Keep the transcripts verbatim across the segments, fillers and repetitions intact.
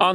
On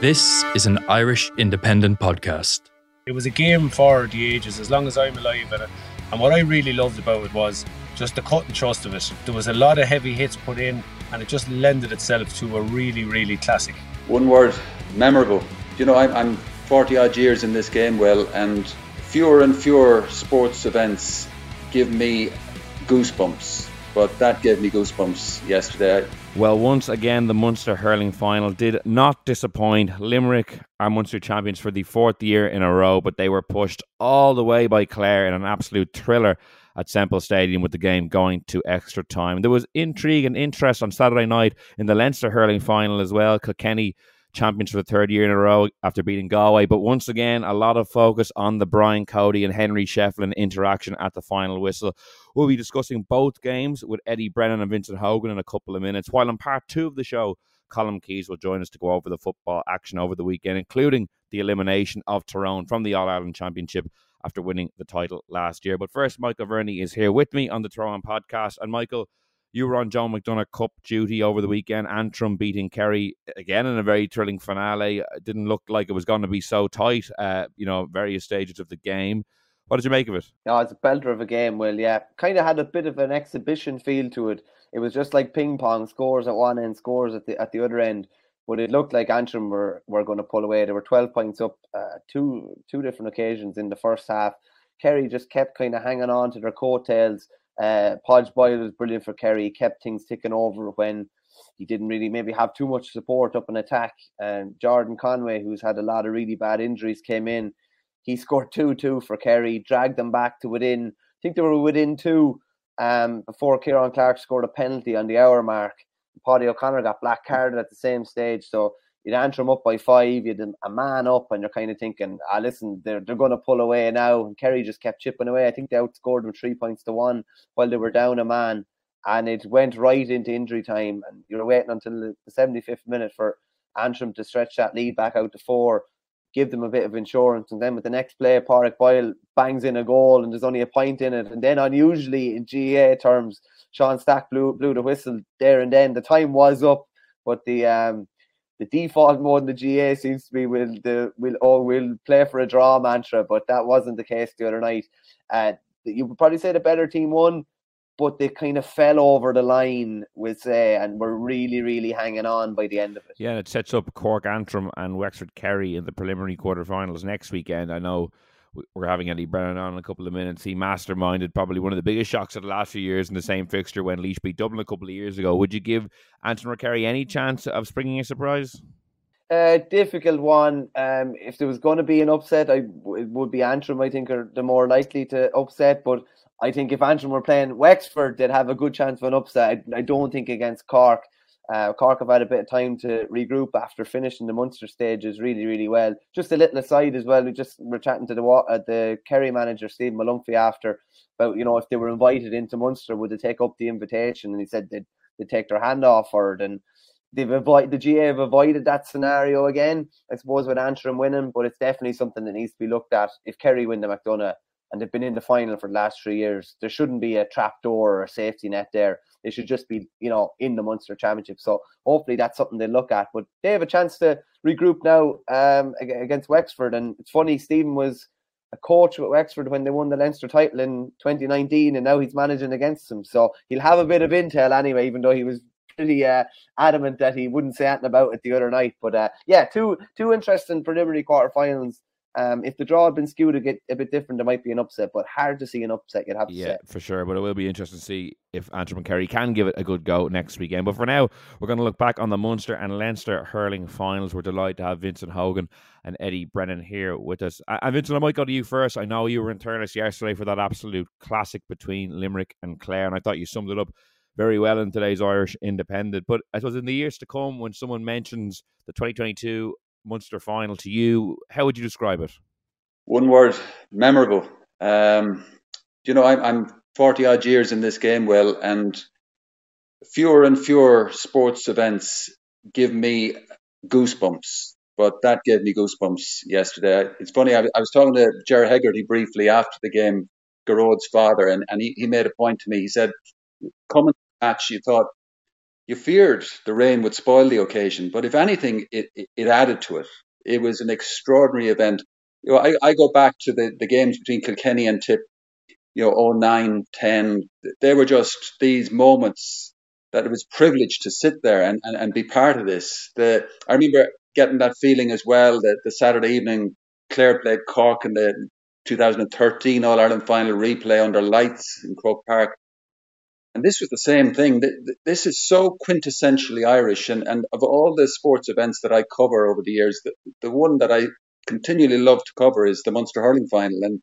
This is an Irish Independent podcast. It was a game for the ages, as long as I'm alive. And, and what I really loved about it was just the cut and thrust of it. There was a lot of heavy hits put in, and it just lended itself to a really, really classic. One word, memorable. You know, I'm, I'm forty-odd years in this game, well, and fewer and fewer sports events give me goosebumps. But that gave me goosebumps yesterday. Well, once again, the Munster hurling final did not disappoint. Limerick are Munster champions for the fourth year in a row, but they were pushed all the way by Clare in an absolute thriller at Semple Stadium, with the game going to extra time. There was intrigue and interest on Saturday night in the Leinster hurling final as well. Kilkenny champions for the third year in a row after beating Galway. But once again, a lot of focus on the Brian Cody and Henry Shefflin interaction at the final whistle. We'll be discussing both games with Eddie Brennan and Vincent Hogan in a couple of minutes, while in part two of the show, Colm Keyes will join us to go over the football action over the weekend, including the elimination of Tyrone from the All-Ireland Championship after winning the title last year. But first, Michael Verney is here with me on the Tyrone podcast. And Michael, you were on John McDonagh Cup duty over the weekend. Antrim beating Kerry again in a very thrilling finale. It didn't look like it was going to be so tight, uh, you know, various stages of the game. What did you make of it? No, it's a belter of a game, Will, yeah. Kind of had a bit of an exhibition feel to it. It was just like ping-pong, scores at one end, scores at the at the other end. But it looked like Antrim were, were going to pull away. They were twelve points up uh, two two different occasions in the first half. Kerry just kept kind of hanging on to their coattails. Uh, Podge Boyle was brilliant for Kerry. He kept things ticking over when he didn't really maybe have too much support up in attack. And Jordan Conway, who's had a lot of really bad injuries, came in. He scored two two for Kerry, dragged them back to within, I think they were within two um, before Kieran Clark scored a penalty on the hour mark. Paddy O'Connor got black carded at the same stage. So you'd Antrim up by five, you'd a man up, and you're kind of thinking, ah, listen, they're, they're going to pull away now. And Kerry just kept chipping away. I think they outscored them three points to one while they were down a man. And it went right into injury time. And you're waiting until the seventy-fifth minute for Antrim to stretch that lead back out to four, give them a bit of insurance, and then with the next play, Patrick Boyle bangs in a goal and there's only a pint in it. And then unusually in G A A terms, Sean Stack blew, blew the whistle there and then. The time was up, but the um, the default mode in the G A A seems to be we'll, the, we'll, oh, we'll play for a draw mantra, but that wasn't the case the other night. Uh, you would probably say the better team won, but they kind of fell over the line, we'll say, and were really, really hanging on by the end of it. Yeah, and it sets up Cork Antrim and Wexford Kerry in the preliminary quarterfinals next weekend. I know we're having Eddie Brennan on in a couple of minutes. He masterminded probably one of the biggest shocks of the last few years in the same fixture when Laois beat Dublin a couple of years ago. Would you give Antrim or Kerry any chance of springing a surprise? A uh, difficult one. Um, if there was going to be an upset, I, it would be Antrim, I think, are the more likely to upset, but I think if Antrim were playing Wexford, they'd have a good chance of an upset. I, I don't think against Cork. Uh, Cork have had a bit of time to regroup after finishing the Munster stages really, really well. Just a little aside as well, we just were chatting to the uh, the Kerry manager, Steve Mulumphy, after about, you know, if they were invited into Munster, would they take up the invitation? And he said they'd, they'd take their hand off for it. And they've avoid, the G A A have avoided that scenario again, I suppose, with Antrim winning, but it's definitely something that needs to be looked at. If Kerry win the McDonagh, and they've been in the final for the last three years, there shouldn't be a trap door or a safety net there. They should just be, you know, in the Munster Championship. So hopefully that's something they look at. But they have a chance to regroup now um, against Wexford. And it's funny, Stephen was a coach with Wexford when they won the Leinster title in twenty nineteen, and now he's managing against them. So he'll have a bit of intel anyway, even though he was pretty uh, adamant that he wouldn't say anything about it the other night. But uh, yeah, two two interesting preliminary quarterfinals. Um, if the draw had been skewed a bit, a bit different, there might be an upset, but hard to see an upset, you'd have to yeah, say. Yeah, for sure. But it will be interesting to see if Antrim and Kerry can give it a good go next weekend. But for now, we're going to look back on the Munster and Leinster hurling finals. We're delighted to have Vincent Hogan and Eddie Brennan here with us. And Vincent, I might go to you first. I know you were in Turners yesterday for that absolute classic between Limerick and Clare, and I thought you summed it up very well in today's Irish Independent. But I suppose in the years to come, when someone mentions the twenty twenty-two Munster final to you, how would you describe it? One word: memorable. Um, you know, I'm, I'm forty odd years in this game, Will, and fewer and fewer sports events give me goosebumps, but that gave me goosebumps yesterday. It's funny, I, I was talking to Jerry Hegarty briefly after the game, Garrod's father, and, and he, he made a point to me. He said, coming to the match, you thought, you feared the rain would spoil the occasion, but if anything, it, it, it added to it. It was an extraordinary event. You know, I, I go back to the, the games between Kilkenny and Tip, you know, oh nine, ten. They were just these moments that it was privileged to sit there and, and, and be part of this. The, I remember getting that feeling as well that the Saturday evening, Clare played Cork in the two thousand thirteen All-Ireland Final replay under lights in Croke Park. And this was the same thing. This is so quintessentially Irish. And, and of all the sports events that I cover over the years, the, the one that I continually love to cover is the Munster Hurling Final. And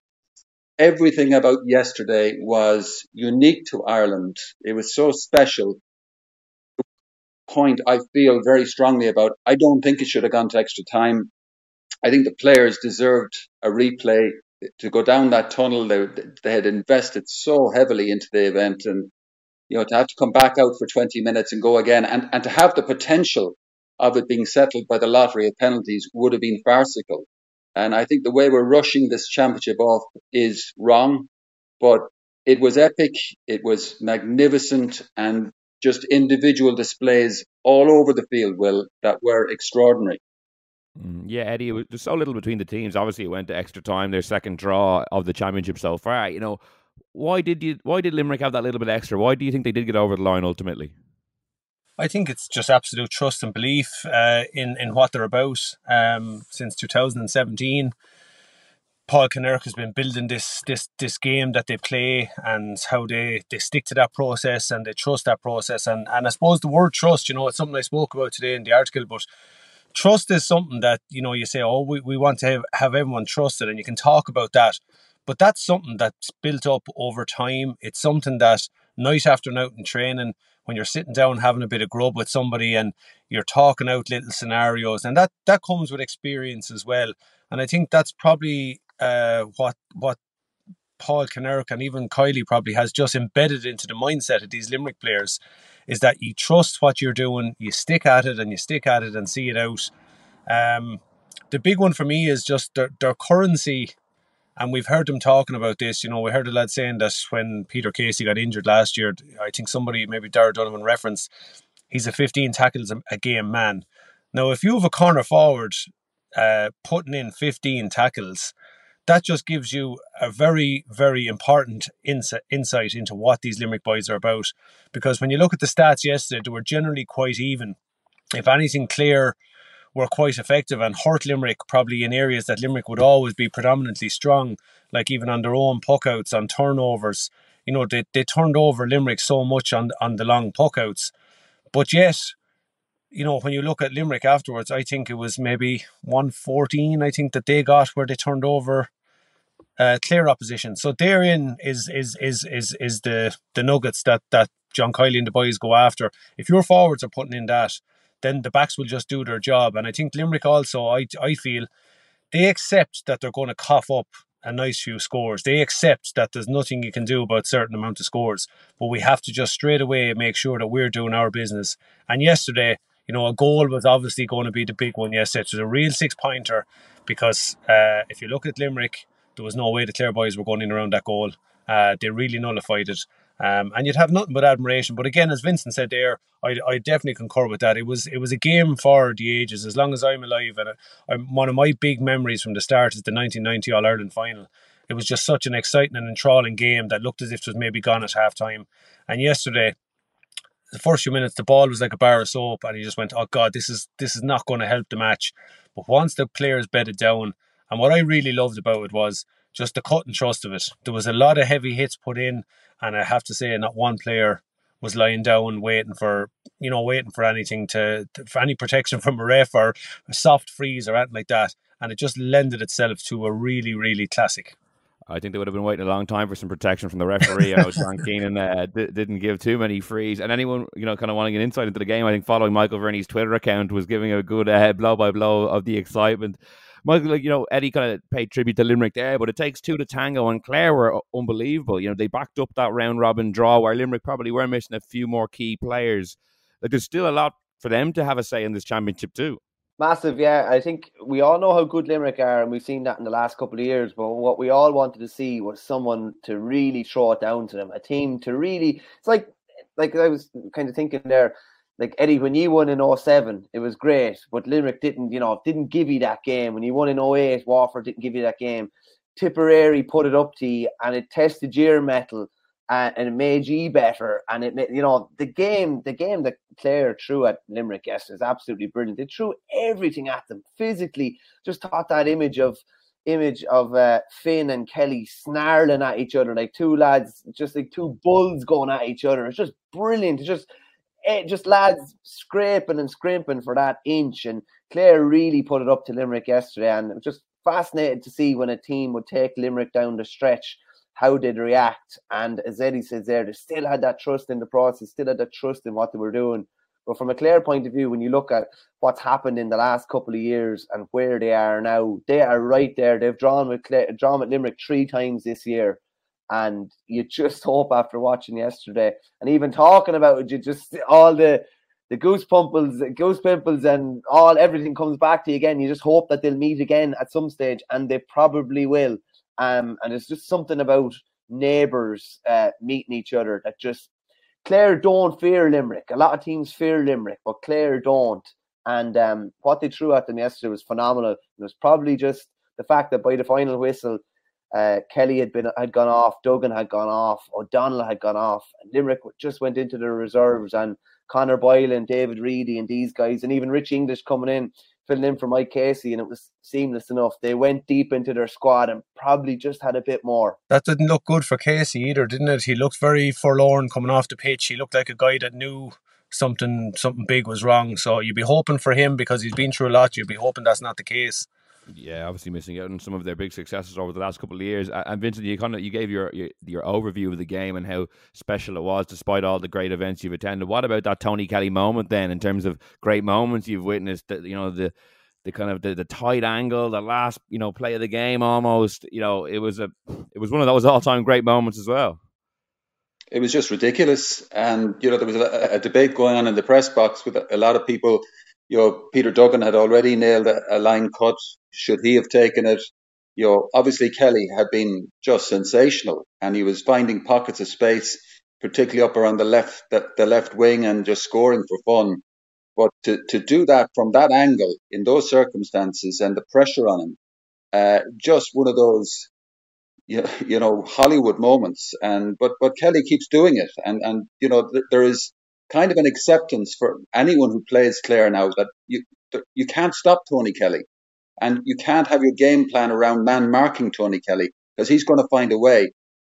everything about yesterday was unique to Ireland. It was so special. The point I feel very strongly about, I don't think it should have gone to extra time. I think the players deserved a replay to go down that tunnel. They, they had invested so heavily into the event. And you know, to have to come back out for twenty minutes and go again, and, and to have the potential of it being settled by the lottery of penalties would have been farcical. And I think the way we're rushing this championship off is wrong, but it was epic. It was magnificent, and just individual displays all over the field, Will, that were extraordinary. Yeah, Eddie, it was just so little between the teams. Obviously, it went to extra time, their second draw of the championship so far, you know. Why did you? Why did Limerick have that little bit extra? Why do you think they did get over the line ultimately? I think it's just absolute trust and belief uh, in in what they're about. Um, since two thousand seventeen, Paul Kinnerk has been building this this this game that they play, and how they, they stick to that process and they trust that process. And and I suppose the word trust, you know, it's something I spoke about today in the article, but trust is something that, you know, you say, oh, we we want to have, have everyone trusted, and you can talk about that. But that's something that's built up over time. It's something that night after night in training, when you're sitting down having a bit of grub with somebody and you're talking out little scenarios, and that, that comes with experience as well. And I think that's probably uh, what what Paul Kinnerk and even Kylie probably has just embedded into the mindset of these Limerick players, is that you trust what you're doing, you stick at it and you stick at it and see it out. Um, the big one for me is just their, their currency. And we've heard them talking about this. You know, we heard a lad saying that when Peter Casey got injured last year, I think somebody, maybe Darragh O'Donovan referenced, he's a fifteen tackles a game man. Now, if you have a corner forward uh, putting in fifteen tackles, that just gives you a very, very important insight, insight into what these Limerick boys are about. Because when you look at the stats yesterday, they were generally quite even. If anything, clear, were quite effective and hurt Limerick probably in areas that Limerick would always be predominantly strong, like even on their own puckouts, on turnovers. You know, they, they turned over Limerick so much on, on the long puckouts. But yet, you know, when you look at Limerick afterwards, I think it was maybe one fourteen, I think, that they got where they turned over uh, clear opposition. So therein is is is is is the, the nuggets that, that John Kiely and the boys go after. If your forwards are putting in that, then the backs will just do their job. And I think Limerick also, I I feel, they accept that they're going to cough up a nice few scores. They accept that there's nothing you can do about a certain amount of scores. But we have to just straight away make sure that we're doing our business. And yesterday, you know, a goal was obviously going to be the big one yesterday. It was a real six-pointer because uh, if you look at Limerick, there was no way the Clare boys were going in around that goal. Uh, they really nullified it. Um, and you'd have nothing but admiration. But again, as Vincent said there, I I definitely concur with that. It was it was a game for the ages, as long as I'm alive. And I, I'm, one of my big memories from the start is the nineteen ninety All-Ireland Final. It was just such an exciting and enthralling game that looked as if it was maybe gone at half-time. And yesterday, the first few minutes, the ball was like a bar of soap, and he just went, oh God, this is this is not going to help the match. But once the players bedded down And what I really loved about it was just the cut and thrust of it. There was a lot of heavy hits put in, and I have to say, not one player was lying down waiting for, you know, waiting for anything to, to for any protection from a ref or a soft freeze or anything like that. And it just lended itself to a really, really classic. I think they would have been waiting a long time for some protection from the referee. I know Sean Keenan uh, d- didn't give too many frees. And anyone, you know, kind of wanting an insight into the game, I think following Michael Verney's Twitter account was giving a good uh, blow-by-blow of the excitement. Michael, like, you know, Eddie kind of paid tribute to Limerick there, but it takes two to tango, and Clare were unbelievable. You know, they backed up that round-robin draw where Limerick probably were missing a few more key players. Like, there's still a lot for them to have a say in this championship too. Massive, yeah. I think we all know how good Limerick are, and we've seen that in the last couple of years. But what we all wanted to see was someone to really throw it down to them, a team to really... It's like, like I was kind of thinking there, like, Eddie, when you won in oh seven, it was great, but Limerick didn't, you know, didn't give you that game. When you won in oh eight, Waterford didn't give you that game. Tipperary put it up to you, and it tested your mettle, and, and it made you better. And it, you know, the game, the game that Clare threw at Limerick yesterday is absolutely brilliant. They threw everything at them physically. Just thought that image of image of uh, Finn and Kelly snarling at each other like two lads, just like two bulls going at each other. It's just brilliant. It's just. It just lads scraping and scrimping for that inch, and Clare really put it up to Limerick yesterday, and it was just fascinated to see when a team would take Limerick down the stretch, how they'd react. And as Eddie says there, they still had that trust in the process, still had that trust in what they were doing. But from a Clare point of view, when you look at what's happened in the last couple of years and where they are now, they are right there. They've drawn with Clare, drawn with Limerick three times this year. And you just hope after watching yesterday and even talking about it, you just all the the goose pimples, goose pimples, and all everything comes back to you again. You just hope that they'll meet again at some stage, and they probably will. Um, and it's just something about neighbours uh, meeting each other that just Clare don't fear Limerick. A lot of teams fear Limerick, but Clare don't. And um, what they threw at them yesterday was phenomenal. It was probably just the fact that by the final whistle, Uh, Kelly had been had gone off, Duggan had gone off, O'Donnell had gone off, and Limerick just went into the reserves, and Conor Boyle and David Reedy and these guys, and even Rich English coming in, filling in for Mike Casey, and it was seamless enough. They went deep into their squad and probably just had a bit more. That didn't look good for Casey either, didn't it? He looked very forlorn coming off the pitch. He looked like a guy that knew something something big was wrong. So you'd be hoping for him, because he's been through a lot, you'd be hoping that's not the case. Yeah, obviously missing out on some of their big successes over the last couple of years. And Vincent, you kind of you gave your, your your overview of the game and how special it was, despite all the great events you've attended. What about that Tony Kelly moment then, in terms of great moments you've witnessed? That, you know, the the kind of the, the tight angle, the last, you know, play of the game almost. You know, it was a it was one of those all time great moments as well. It was just ridiculous, and you know there was a, a debate going on in the press box with a lot of people. You know, Peter Duggan had already nailed a, a line cut. Should he have taken it? You know, obviously Kelly had been just sensational, and he was finding pockets of space, particularly up around the left, the, the left wing, and just scoring for fun. But to, to do that from that angle in those circumstances and the pressure on him, uh, just one of those, you know, you know, Hollywood moments. And but but Kelly keeps doing it, and and you know th- there is. kind of an acceptance for anyone who plays Clare now that you you can't stop Tony Kelly, and you can't have your game plan around man marking Tony Kelly, because he's going to find a way.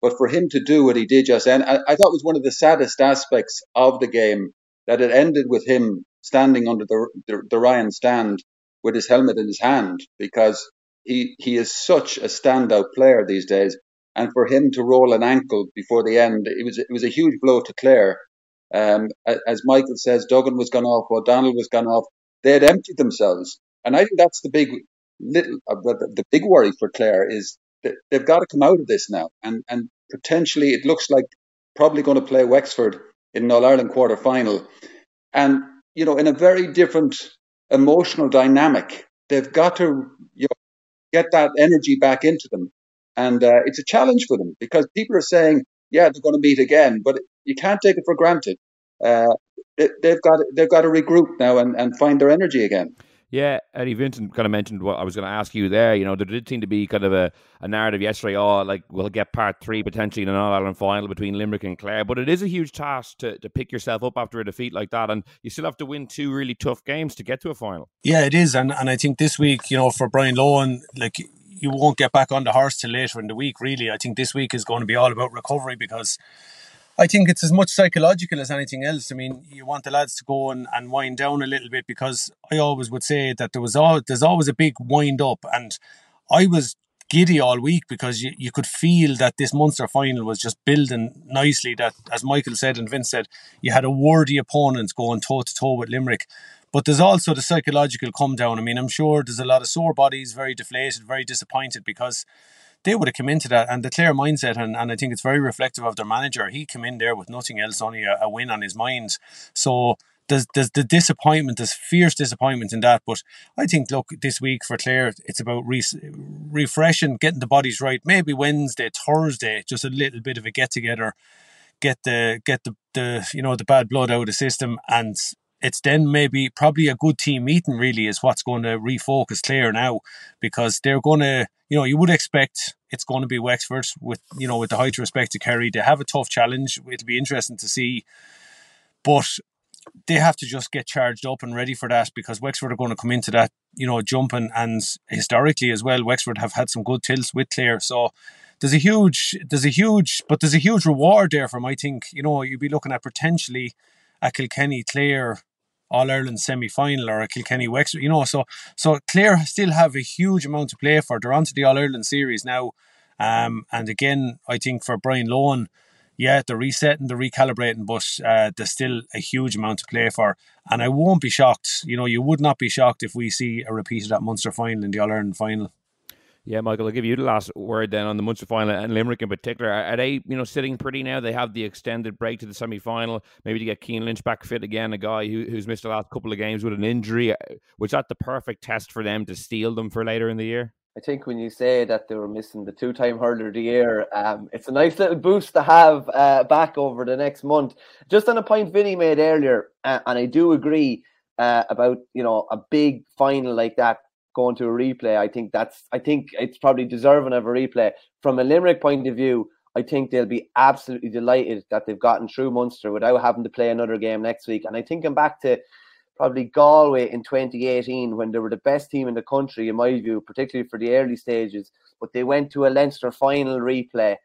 But for him to do what he did just then, I, I thought was one of the saddest aspects of the game, that it ended with him standing under the, the, the Ryan stand with his helmet in his hand, because he he is such a standout player these days, and for him to roll an ankle before the end, it was it was a huge blow to Clare. Um, as Michael says, Duggan was gone off, O'Donnell was gone off. They had emptied themselves, and I think that's the big, little, uh, the big worry for Clare is that they've got to come out of this now, and and potentially it looks like probably going to play Wexford in an All Ireland quarter final, and you know in a very different emotional dynamic, they've got to you know, get that energy back into them, and uh, it's a challenge for them, because people are saying, yeah, they're going to meet again, but you can't take it for granted. Uh, they, they've got they've got to regroup now and, and find their energy again. Yeah, Eddie, Vincent kind of mentioned what I was going to ask you there. You know, there did seem to be kind of a, a narrative yesterday, oh, like we'll get part three potentially in an All-Ireland final between Limerick and Clare, but it is a huge task to, to pick yourself up after a defeat like that, and you still have to win two really tough games to get to a final. Yeah, it is, and and I think this week, you know, for Brian Lohan, like, you won't get back on the horse till later in the week, really. I think this week is going to be all about recovery, because I think it's as much psychological as anything else. I mean, you want the lads to go and, and wind down a little bit, because I always would say that there was all, there's always a big wind up, and I was giddy all week because you, you could feel that this Munster final was just building nicely, that, as Michael said and Vince said, you had a worthy opponent going toe-to-toe with Limerick. But there's also the psychological come down. I mean, I'm sure there's a lot of sore bodies, very deflated, very disappointed, because they would have come into that, and the clear mindset, and, and I think it's very reflective of their manager. He came in there with nothing else, only a, a win on his mind. So there's, there's the disappointment, there's fierce disappointment in that. But I think, look, this week for Clare, it's about re- refreshing, getting the bodies right. Maybe Wednesday, Thursday, just a little bit of a get together, get the get the, the you know the bad blood out of the system, and it's then maybe probably a good team meeting really is what's going to refocus Clare now, because they're going to, you know, you would expect it's going to be Wexford with, you know, with the height of respect to Kerry. They have a tough challenge. It'll be interesting to see. But they have to just get charged up and ready for that, because Wexford are going to come into that, you know, jumping. And historically as well, Wexford have had some good tilts with Clare. So there's a huge, there's a huge, but there's a huge reward there from, I think, you know, you'd be looking at potentially a Kilkenny Clare All-Ireland semi-final, or a Kilkenny Wexford, you know, so so Clare still have a huge amount to play for. They're onto the All-Ireland series now, um, and again, I think for Brian Lohan, yeah, they're resetting, they're recalibrating, but uh, there's still a huge amount to play for, and I won't be shocked, you know, you would not be shocked if we see a repeat of that Munster final in the All-Ireland final. Yeah, Michael, I'll give you the last word then on the Munster final and Limerick in particular. Are, are they, you know, sitting pretty now? They have the extended break to the semi-final, maybe to get Cian Lynch back fit again, a guy who, who's missed the last couple of games with an injury. Was that the perfect test for them to steal them for later in the year? I think when you say that they were missing the two-time hurler of the year, um, it's a nice little boost to have uh, back over the next month. Just on a point Vinny made earlier, uh, and I do agree uh, about, you know, a big final like that going to a replay. I think that's, I think it's probably deserving of a replay. From a Limerick point of view, I think they'll be absolutely delighted that they've gotten through Munster without having to play another game next week. And I think I'm back to probably Galway in twenty eighteen, when they were the best team in the country, in my view, particularly for the early stages. But they went to a Leinster final replay,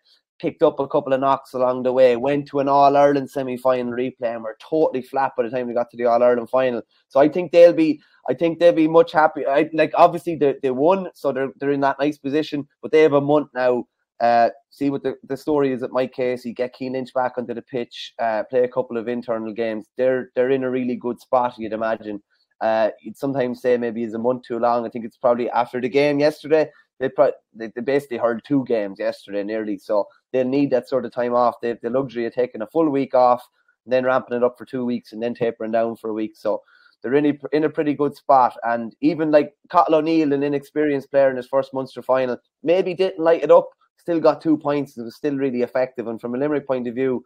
picked up a couple of knocks along the way, went to an All-Ireland semi-final replay, and were totally flat by the time they got to the All-Ireland final. So I think they'll be, I think they'll be much happier. I, like, obviously, they, they won, so they're they're in that nice position, but they have a month now. Uh, see what the, the story is at Mike Casey, get Cian Lynch back onto the pitch, uh, play a couple of internal games. They're they're in a really good spot, you'd imagine. Uh, you'd sometimes say maybe it's a month too long. I think it's probably after the game yesterday. They, pro- they basically hurled two games yesterday nearly, so they'll need that sort of time off. They have the luxury of taking a full week off, then ramping it up for two weeks, and then tapering down for a week. So they're in a, in a pretty good spot. And even like Cottle O'Neill, an inexperienced player in his first Munster final, maybe didn't light it up, still got two points, and was still really effective. And from a Limerick point of view,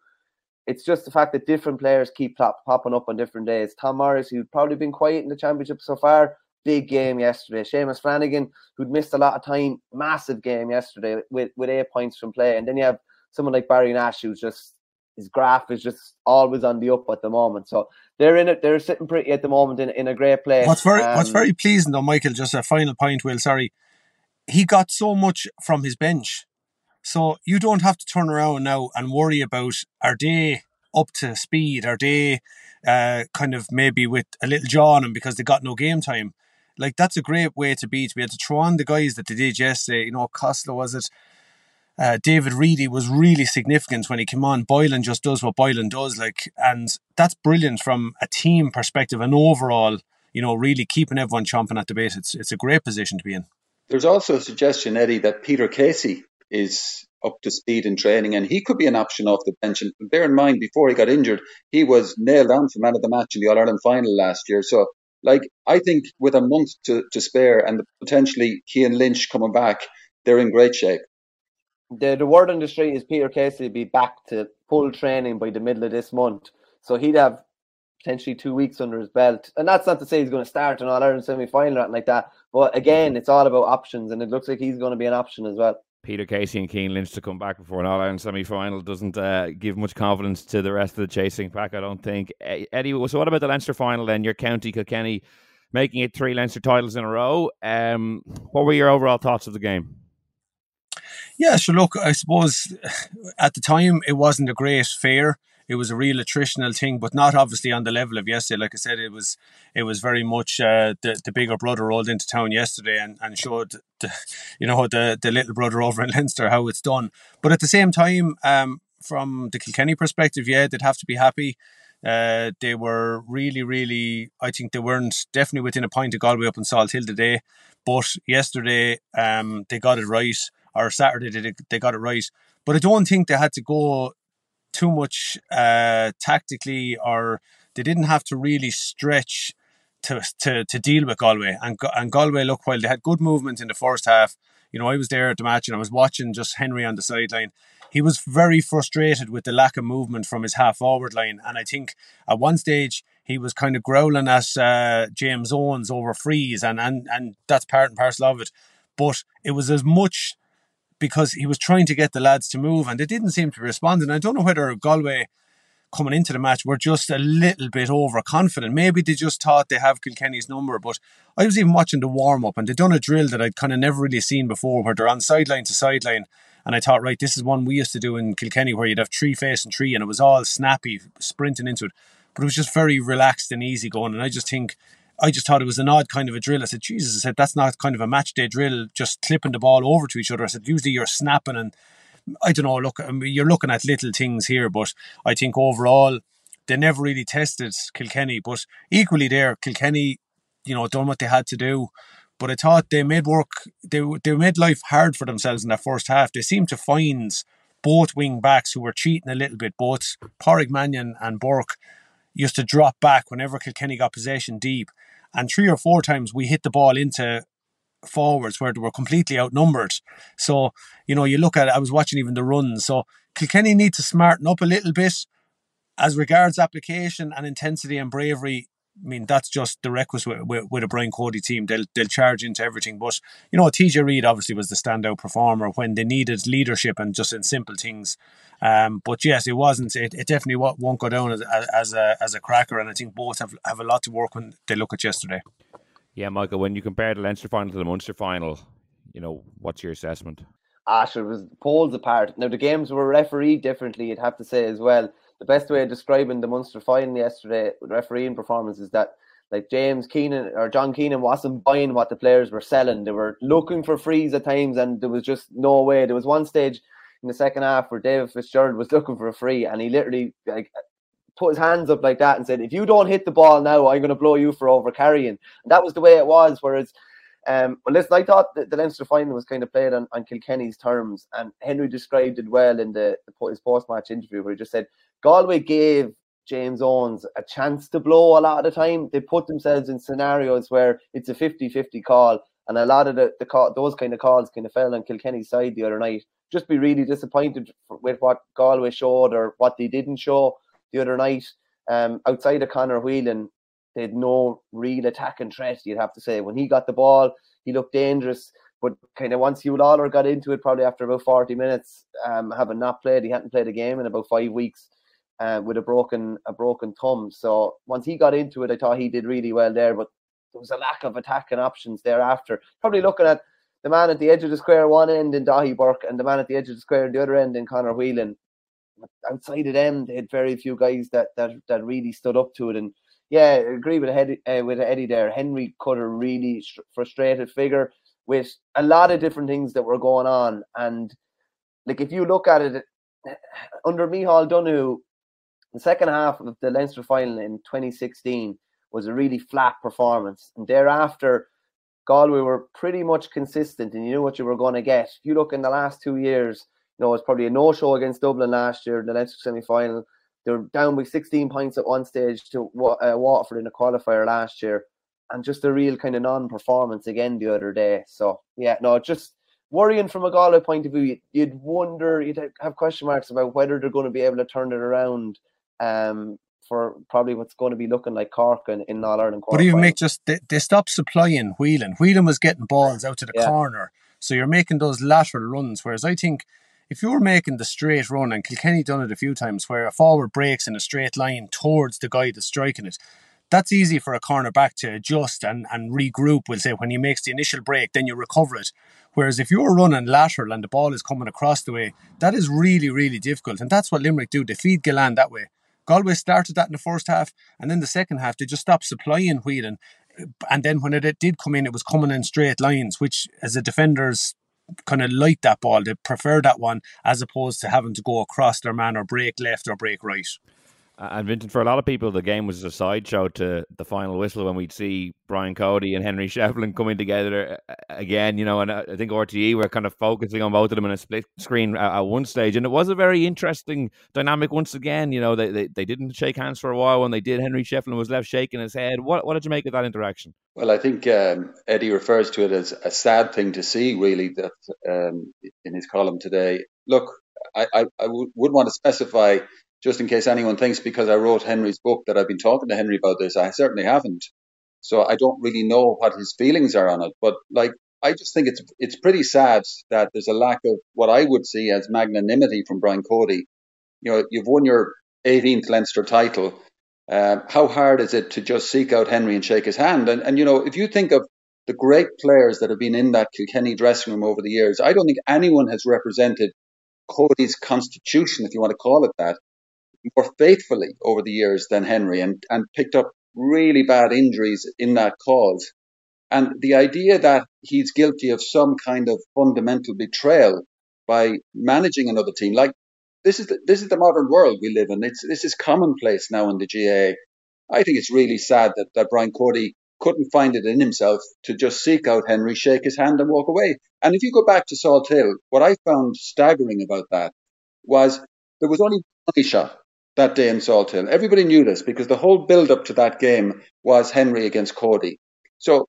it's just the fact that different players keep pop- popping up on different days. Tom Morris, who's probably been quiet in the championship so far, big game yesterday. Seamus Flanagan, who'd missed a lot of time, massive game yesterday with, with eight points from play. And then you have someone like Barry Nash, who's just, his graph is just always on the up at the moment. So they're in it. They're sitting pretty at the moment in, in a great place. What's very um, what's very pleasing though, Michael, just a final point, Will, sorry. He got so much from his bench. So you don't have to turn around now and worry about, are they up to speed? Are they uh, kind of maybe with a little jaw on them because they got no game time? Like, that's a great way to be, to be able to throw on the guys that they did yesterday. You know, Costello, was it? Uh, David Reedy was really significant when he came on. Boylan just does what Boylan does. like, And that's brilliant from a team perspective and overall, you know, really keeping everyone chomping at the bit. It's, it's a great position to be in. There's also a suggestion, Eddie, that Peter Casey is up to speed in training, and he could be an option off the bench. And bear in mind, before he got injured, he was nailed on for man of the match in the All-Ireland final last year. So, Like, I think with a month to, to spare and potentially Cian Lynch coming back, they're in great shape. The, the word on the street is Peter Casey will be back to full training by the middle of this month. So he'd have potentially two weeks under his belt. And that's not to say he's going to start an All-Ireland semi-final or anything like that. But again, it's all about options, and it looks like he's going to be an option as well. Peter Casey and Cian Lynch to come back before an All-Ireland semi-final doesn't uh, give much confidence to the rest of the chasing pack, I don't think. Eddie, so what about the Leinster final then? Your county, Kilkenny, making it three Leinster titles in a row. Um, what were your overall thoughts of the game? Yeah, so look, I suppose at the time it wasn't a great fair. It was a real attritional thing, but not obviously on the level of yesterday. Like I said, it was it was very much uh, the the bigger brother rolled into town yesterday and, and showed the, you know, the the little brother over in Leinster how it's done. But at the same time, um, from the Kilkenny perspective, yeah, they'd have to be happy. Uh, they were really, really. I think they weren't definitely within a point of Galway up in Salt Hill today, but yesterday um, they got it right, or Saturday they they got it right. But I don't think they had to go too much uh, tactically, or they didn't have to really stretch to to, to deal with Galway. And and Galway, look, while they had good movement in the first half, you know, I was there at the match and I was watching just Henry on the sideline. He was very frustrated with the lack of movement from his half-forward line. And I think at one stage, he was kind of growling at uh, James Owens over frees, and, and, and that's part and parcel of it. But it was as much because he was trying to get the lads to move and they didn't seem to respond. And I don't know whether Galway, coming into the match, were just a little bit overconfident. Maybe they just thought they have Kilkenny's number. But I was even watching the warm-up and they'd done a drill that I'd kind of never really seen before, where they're on sideline to sideline. And I thought, right, this is one we used to do in Kilkenny, where you'd have three facing three, and it was all snappy, sprinting into it. But it was just very relaxed and easy going. And I just think, I just thought it was an odd kind of a drill. I said, Jesus, I said, that's not kind of a match day drill, just clipping the ball over to each other. I said, usually you're snapping, and I don't know, look, I mean, you're looking at little things here. But I think overall, they never really tested Kilkenny. But equally there, Kilkenny, you know, done what they had to do. But I thought they made work, they they made life hard for themselves in that first half. They seemed to find both wing backs who were cheating a little bit. Both Porrick Mannion and Burke used to drop back whenever Kilkenny got possession deep. And three or four times we hit the ball into forwards where they were completely outnumbered. So, you know, you look at it, I was watching even the runs. So Kilkenny need to smarten up a little bit as regards application and intensity and bravery. I mean, that's just the requisite with, with a Brian Cody team. They'll they'll charge into everything. But, you know, T J Reid obviously was the standout performer when they needed leadership and just in simple things. Um, but yes, it wasn't. It, it definitely won't go down as, as a as a cracker. And I think both have, have a lot to work when they look at yesterday. Yeah, Michael, when you compare the Leinster final to the Munster final, you know, what's your assessment? Ash, it was poles apart. Now, the games were refereed differently, you'd have to say as well. The best way of describing the Munster final yesterday with refereeing performance is that, like, James Keenan or John Keenan wasn't buying what the players were selling. They were looking for frees at times, and there was just no way. There was one stage in the second half where David Fitzgerald was looking for a free, and he literally, like, put his hands up like that and said, "If you don't hit the ball now, I'm going to blow you for overcarrying." And that was the way it was. Whereas, um, well, listen, I thought that the Leinster final was kind of played on, on Kilkenny's terms, and Henry described it well in the, the his post-match interview, where he just said, Galway gave James Owens a chance to blow a lot of the time. They put themselves in scenarios where it's a fifty-fifty call, and a lot of the, the call, those kind of calls kind of fell on Kilkenny's side the other night. Just be really disappointed with what Galway showed or what they didn't show the other night. Um, outside of Conor Whelan, they had no real attack and threat, you'd have to say. When he got the ball, he looked dangerous. But kind of once Hugh Lawler got into it, probably after about forty minutes, um, having not played, he hadn't played a game in about five weeks. Uh, with a broken a broken thumb. So once he got into it, I thought he did really well there, but there was a lack of attacking options thereafter. Probably looking at the man at the edge of the square one end in Dahi Burke and the man at the edge of the square the other end in Conor Whelan. Outside of them, they had very few guys that that, that really stood up to it. And yeah, I agree with Eddie, uh, with Eddie there. Henry cut a really sh- frustrated figure with a lot of different things that were going on. And like, if you look at it, under Micheál Dunhu, the second half of the Leinster final in twenty sixteen was a really flat performance. And thereafter, Galway were pretty much consistent and you knew what you were going to get. If you look in the last two years, you know, it was probably a no-show against Dublin last year in the Leinster semi-final. They were down by sixteen points at one stage to uh, Waterford in the qualifier last year. And just a real kind of non-performance again the other day. So, yeah, no, just worrying from a Galway point of view. You'd wonder, you'd have question marks about whether they're going to be able to turn it around Um, for probably what's going to be looking like Cork in, in All-Ireland. But even make just, they, they stopped supplying Whelan. Whelan was getting balls out to the yeah. corner. So you're making those lateral runs, whereas I think if you were making the straight run, and Kilkenny done it a few times, where a forward breaks in a straight line towards the guy that's striking it, that's easy for a cornerback to adjust and, and regroup, we'll say, when he makes the initial break, then you recover it. Whereas if you're running lateral and the ball is coming across the way, that is really, really difficult. And that's what Limerick do. They feed Gillan that way. Galway started that in the first half, and then the second half, they just stopped supplying Whelan. And then when it did come in, it was coming in straight lines, which as a defender's kind of like that ball. They prefer that one as opposed to having to go across their man or break left or break right. And Vincent, for a lot of people, the game was a sideshow to the final whistle when we'd see Brian Cody and Henry Shefflin coming together again, you know, and I think R T E were kind of focusing on both of them in a split screen at one stage. And it was a very interesting dynamic once again. You know, they they, they didn't shake hands for a while. When they did, Henry Shefflin was left shaking his head. What, what did you make of that interaction? Well, I think um, Eddie refers to it as a sad thing to see, really, that um, in his column today. Look, I, I, I w- wouldn't want to specify, just in case anyone thinks because I wrote Henry's book that I've been talking to Henry about this. I certainly haven't. So I don't really know what his feelings are on it. But like, I just think it's it's pretty sad that there's a lack of what I would see as magnanimity from Brian Cody. You know, you've won your eighteenth Leinster title. Um, how hard is it to just seek out Henry and shake his hand? And, and, you know, if you think of the great players that have been in that Kilkenny dressing room over the years, I don't think anyone has represented Cody's constitution, if you want to call it that, more faithfully over the years than Henry, and, and picked up really bad injuries in that cause. And the idea that he's guilty of some kind of fundamental betrayal by managing another team, like this is the, this is the modern world we live in. It's this is commonplace now in the G A A. I think it's really sad that, that Brian Cody couldn't find it in himself to just seek out Henry, shake his hand and walk away. And if you go back to Salt Hill, what I found staggering about that was there was only one shot that day in Salt Hill. Everybody knew this because the whole build-up to that game was Henry against Cody. So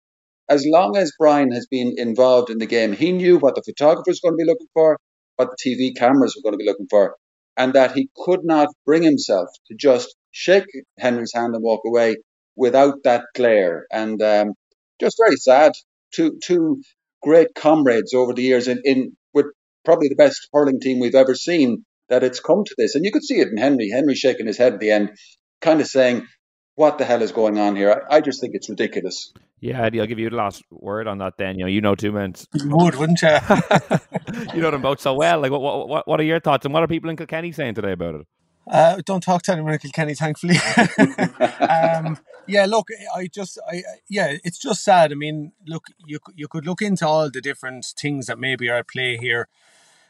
as long as Brian has been involved in the game, he knew what the photographers were going to be looking for, what the T V cameras were going to be looking for, and that he could not bring himself to just shake Henry's hand and walk away without that glare. And um, just very sad. Two, two great comrades over the years in, in with probably the best hurling team we've ever seen, that it's come to this. And you could see it in Henry. Henry shaking his head at the end, kind of saying, what the hell is going on here? I, I just think it's ridiculous. Yeah, Eddie, I'll give you the last word on that then. You know, you know two men. You would, wouldn't you? You know them both so well. Like, what, what, what are your thoughts? And what are people in Kilkenny saying today about it? Uh, don't talk to anyone in Kilkenny, thankfully. um, yeah, look, I just, I yeah, it's just sad. I mean, look, you, you could look into all the different things that maybe are at play here.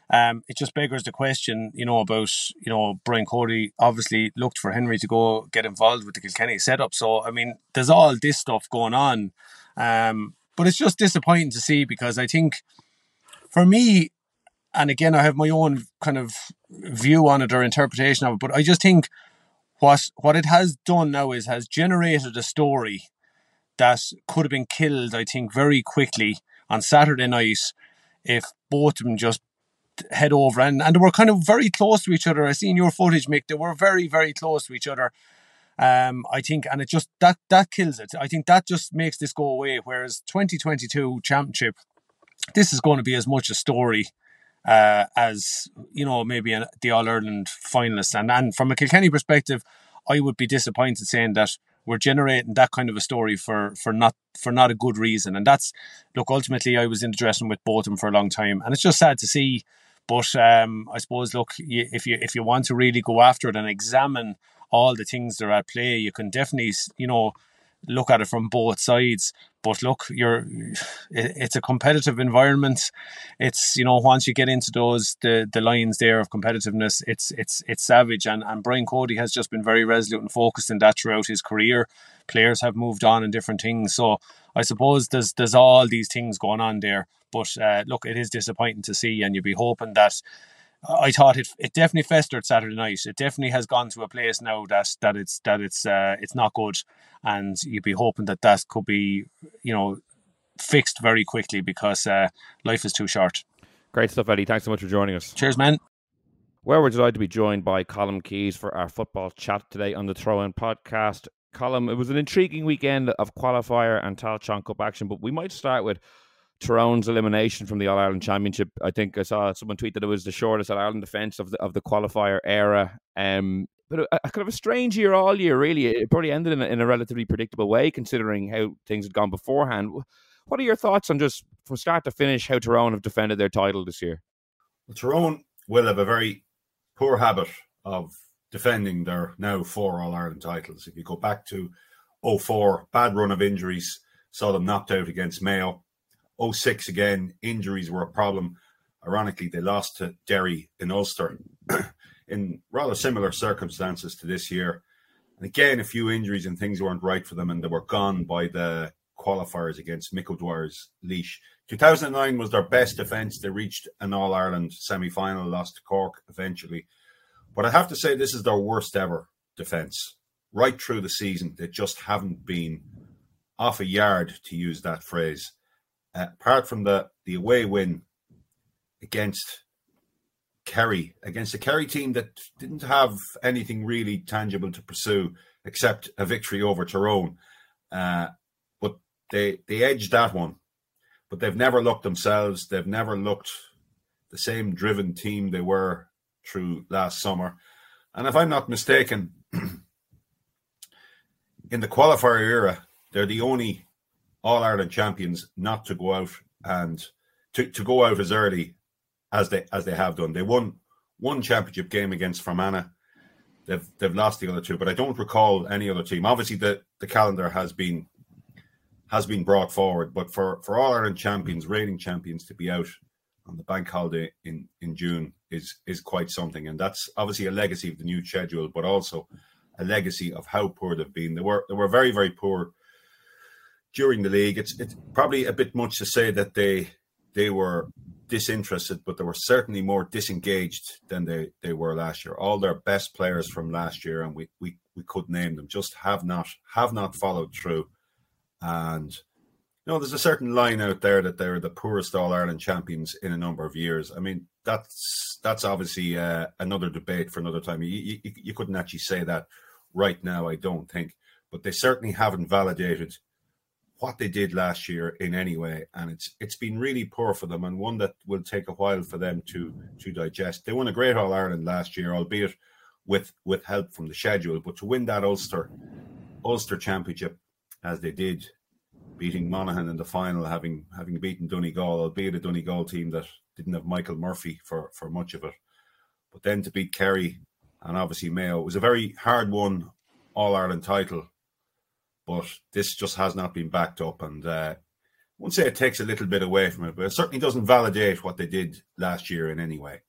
Um, it just beggars the question, you know, about, you know, Brian Cody obviously looked for Henry to go get involved with the Kilkenny setup. So, I mean, there's all this stuff going on. Um, but it's just disappointing to see because I think for me, and again, I have my own kind of view on it or interpretation of it, but I just think what what it has done now is has generated a story that could have been killed, I think, very quickly on Saturday night if both of them just head over and, and they were kind of very close to each other. I seen your footage, Mick. They were very, very close to each other. Um, I think, and it just that that kills it. I think that just makes this go away. Whereas twenty twenty-two championship, this is going to be as much a story uh, as you know, maybe an, the All Ireland finalists. And and from a Kilkenny perspective, I would be disappointed saying that we're generating that kind of a story for for not for not a good reason. And that's look. Ultimately, I was in the dressing with both of them for a long time, and it's just sad to see. But um, I suppose, look, if you if you want to really go after it and examine all the things that are at play, you can definitely, you know, look at it from both sides. But look, you're it's a competitive environment. It's, you know, once you get into those the, the lines there of competitiveness, it's it's it's savage. And and Brian Cody has just been very resolute and focused in that throughout his career. Players have moved on and different things. So I suppose there's there's all these things going on there. But uh, look, it is disappointing to see, and you'd be hoping that. I thought it it definitely festered Saturday night. It definitely has gone to a place now that that it's that it's uh, it's not good, and you'd be hoping that that could be, you know, fixed very quickly because uh, life is too short. Great stuff, Eddie. Thanks so much for joining us. Cheers, man. Well, we're delighted to be joined by Colm Keyes for our football chat today on the Throw In podcast. Colm, it was an intriguing weekend of qualifier and Tailteann Cup action, but we might start with Tyrone's elimination from the All-Ireland Championship. I think I saw someone tweet that it was the shortest All-Ireland defence of the, of the qualifier era. Um, but a, a kind of a strange year all year, really. It probably ended in a, in a relatively predictable way, considering how things had gone beforehand. What are your thoughts on, just from start to finish, how Tyrone have defended their title this year? Well, Tyrone will have a very poor habit of defending their now four All-Ireland titles. If you go back to oh four, bad run of injuries, saw them knocked out against Mayo. oh six again, injuries were a problem. Ironically, they lost to Derry in Ulster in rather similar circumstances to this year. And again, a few injuries and things weren't right for them, and they were gone by the qualifiers against Mick O'Dwyer's Leash. two thousand nine was their best defence. They reached an All-Ireland semi-final, lost to Cork eventually. But I have to say, this is their worst ever defence. Right through the season, they just haven't been off a yard, to use that phrase. Uh, apart from the, the away win against Kerry, against a Kerry team that didn't have anything really tangible to pursue except a victory over Tyrone. Uh, but they they edged that one. But they've never looked themselves. They've never looked the same driven team they were through last summer. And if I'm not mistaken, in the qualifier era, they're the only All-Ireland champions not to go out and to, to go out as early as they as they have done. They won one championship game against Fermanagh. They've they've lost the other two, but I don't recall any other team. Obviously, the, the calendar has been has been brought forward, but for, for All-Ireland champions, reigning champions, to be out on the bank holiday in, in June is is quite something. And that's obviously a legacy of the new schedule, but also a legacy of how poor they've been. They were they were very, very poor during the league. It's it's probably a bit much to say that they they were disinterested, but they were certainly more disengaged than they, they were last year. All their best players from last year, and we, we, we could name them, just have not have not followed through. And you know, there's a certain line out there that they're the poorest All-Ireland champions in a number of years. I mean, that's that's obviously uh, another debate for another time. You, you you couldn't actually say that right now, I don't think, but they certainly haven't validated what they did last year in any way, and it's it's been really poor for them, and one that will take a while for them to to digest. They won a great All-Ireland last year, albeit with with help from the schedule, but to win that Ulster Ulster Championship as they did, beating Monaghan in the final, having having beaten Donegal, albeit a Donegal team that didn't have Michael Murphy for, for much of it, but then to beat Kerry and obviously Mayo, it was a very hard-won All-Ireland title. But this just has not been backed up, and uh, I won't say it takes a little bit away from it, but it certainly doesn't validate what they did last year in any way.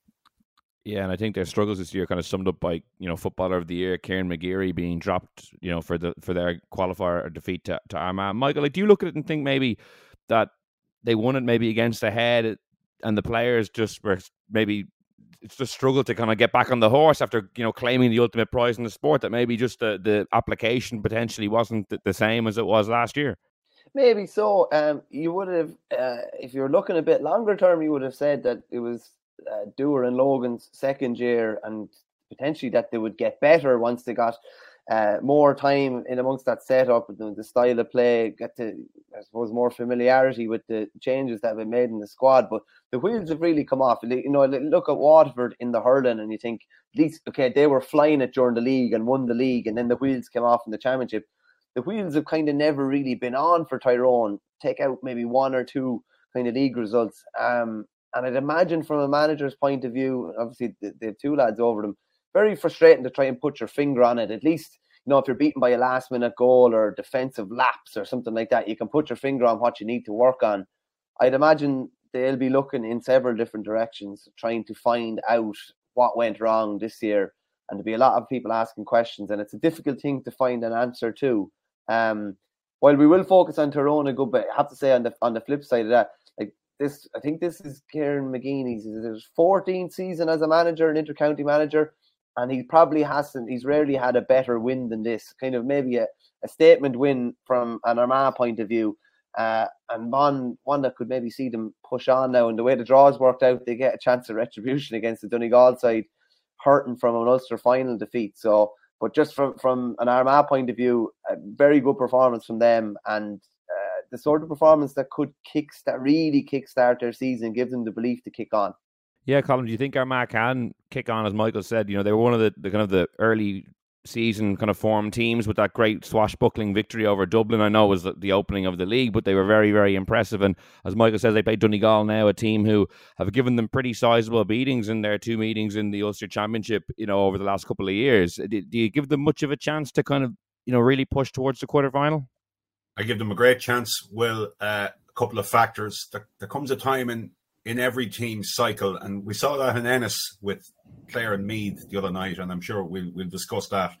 Yeah, and I think their struggles this year kind of summed up by, you know, Footballer of the Year Kieran McGeary being dropped, you know, for the for their qualifier or defeat to, to Armagh. Michael, like, do you look at it and think maybe that they won it maybe against the head, and the players just were maybe it's just struggled to kind of get back on the horse after, you know, claiming the ultimate prize in the sport, that maybe just the, the application potentially wasn't the same as it was last year? Maybe so. Um, you would have, uh, if you're looking a bit longer term, you would have said that it was uh, Dewar and Logan's second year, and potentially that they would get better once they got uh, more time in amongst that setup, the, the style of play, got to, I suppose, more familiarity with the changes that have been made in the squad. But the wheels have really come off. You know, look at Waterford in the hurling, and you think, at least, okay, they were flying it during the league and won the league, and then the wheels came off in the championship. The wheels have kind of never really been on for Tyrone. Take out maybe one or two kind of league results. Um, and I'd imagine from a manager's point of view, obviously they have two lads over them, very frustrating to try and put your finger on it. At least, you know, if you're beaten by a last-minute goal or defensive lapse or something like that, you can put your finger on what you need to work on. I'd imagine they'll be looking in several different directions, trying to find out what went wrong this year. And there'll be a lot of people asking questions, and it's a difficult thing to find an answer to. Um, while we will focus on Tyrone a good bit, I have to say on the on the flip side of that, like this, I think this is Kieran McGeaney's his fourteenth season as a manager, an inter-county manager, and he probably hasn't, he's rarely had a better win than this. Kind of maybe a, a statement win from an Armagh point of view. Uh, and one, one that could maybe see them push on now, and the way the draws worked out, they get a chance of retribution against the Donegal side, hurting from an Ulster final defeat. So, but just from, from an Armagh point of view, a very good performance from them, and uh, the sort of performance that could kickstart, really kickstart their season, give them the belief to kick on. Yeah, Colm, do you think Armagh can kick on? As Michael said, you know, they were one of the, the kind of the early season kind of form teams with that great swashbuckling victory over Dublin. I know it was the opening of the league, but they were very, very impressive. And as Michael says, they play Donegal now, a team who have given them pretty sizable beatings in their two meetings in the Ulster Championship, you know, over the last couple of years. Do you give them much of a chance to kind of, you know, really push towards the quarterfinal? I give them a great chance, Will. Uh, a couple of factors. There, there comes a time in, in every team's cycle, and we saw that in Ennis with Clare and Meath the other night, and I'm sure we'll, we'll discuss that.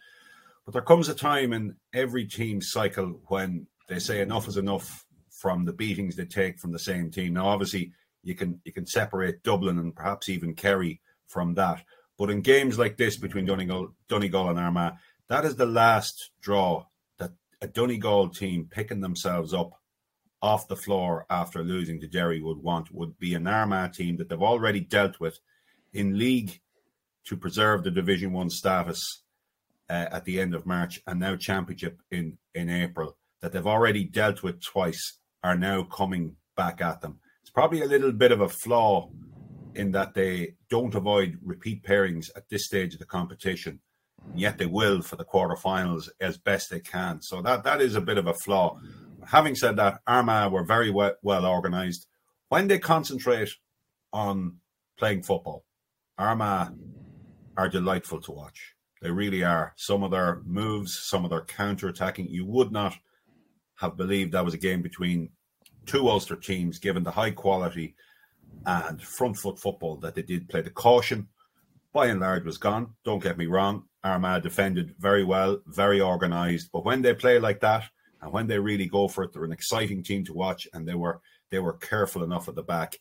But there comes a time in every team's cycle when they say enough is enough from the beatings they take from the same team. Now, obviously, you can you can separate Dublin and perhaps even Kerry from that. But in games like this between Donegal, Donegal and Armagh, that is the last draw that a Donegal team picking themselves up off the floor after losing to Derry would want, would be an Armagh team that they've already dealt with in league to preserve the Division One status uh, at the end of March, and now Championship in, in April, that they've already dealt with twice, are now coming back at them. It's probably a little bit of a flaw in that they don't avoid repeat pairings at this stage of the competition. Yet they will for the quarterfinals as best they can. So that that is a bit of a flaw. Having said that, Armagh were very well, well organised. When they concentrate on playing football, Armagh are delightful to watch. They really are. Some of their moves, some of their counter-attacking, you would not have believed that was a game between two Ulster teams, given the high quality and front-foot football that they did play. The caution, by and large, was gone. Don't get me wrong. Armagh defended very well, very organised. But when they play like that, and when they really go for it, they're an exciting team to watch, and they were they were careful enough at the back.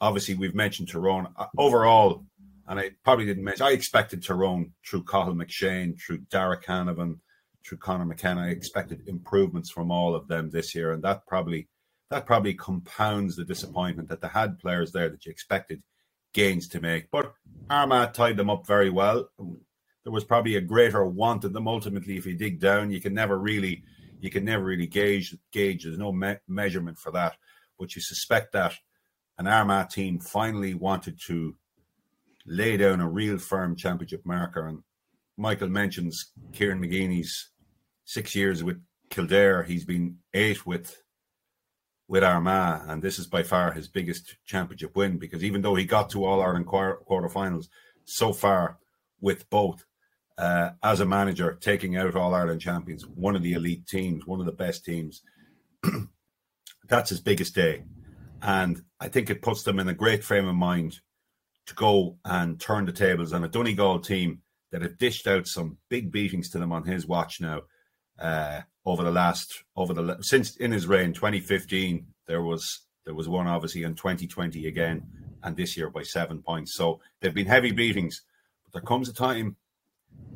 Obviously, we've mentioned Tyrone. Overall, and I probably didn't mention, I expected Tyrone through Cathal McShane, through Darragh O'Donovan, through Conor McKenna. I expected improvements from all of them this year, and that probably that probably compounds the disappointment that they had players there that you expected gains to make. But Armagh tied them up very well. There was probably a greater want of them. Ultimately, if you dig down, you can never really, you can never really gauge. Gauge. There's no me- measurement for that. But you suspect that an Armagh team finally wanted to lay down a real firm championship marker. And Michael mentions Kieran McGeeney's six years with Kildare. He's been eight with with Armagh, and this is by far his biggest championship win, because even though he got to All Ireland quarter quarterfinals, so far with both. Uh, as a manager, taking out All-Ireland champions, one of the elite teams, one of the best teams, that's his biggest day. And I think it puts them in a great frame of mind to go and turn the tables on a Donegal team that have dished out some big beatings to them on his watch now. Uh, over the last, over the since in his reign, twenty fifteen, there was there was one obviously in twenty twenty again, and this year by seven points. So they've been heavy beatings, but there comes a time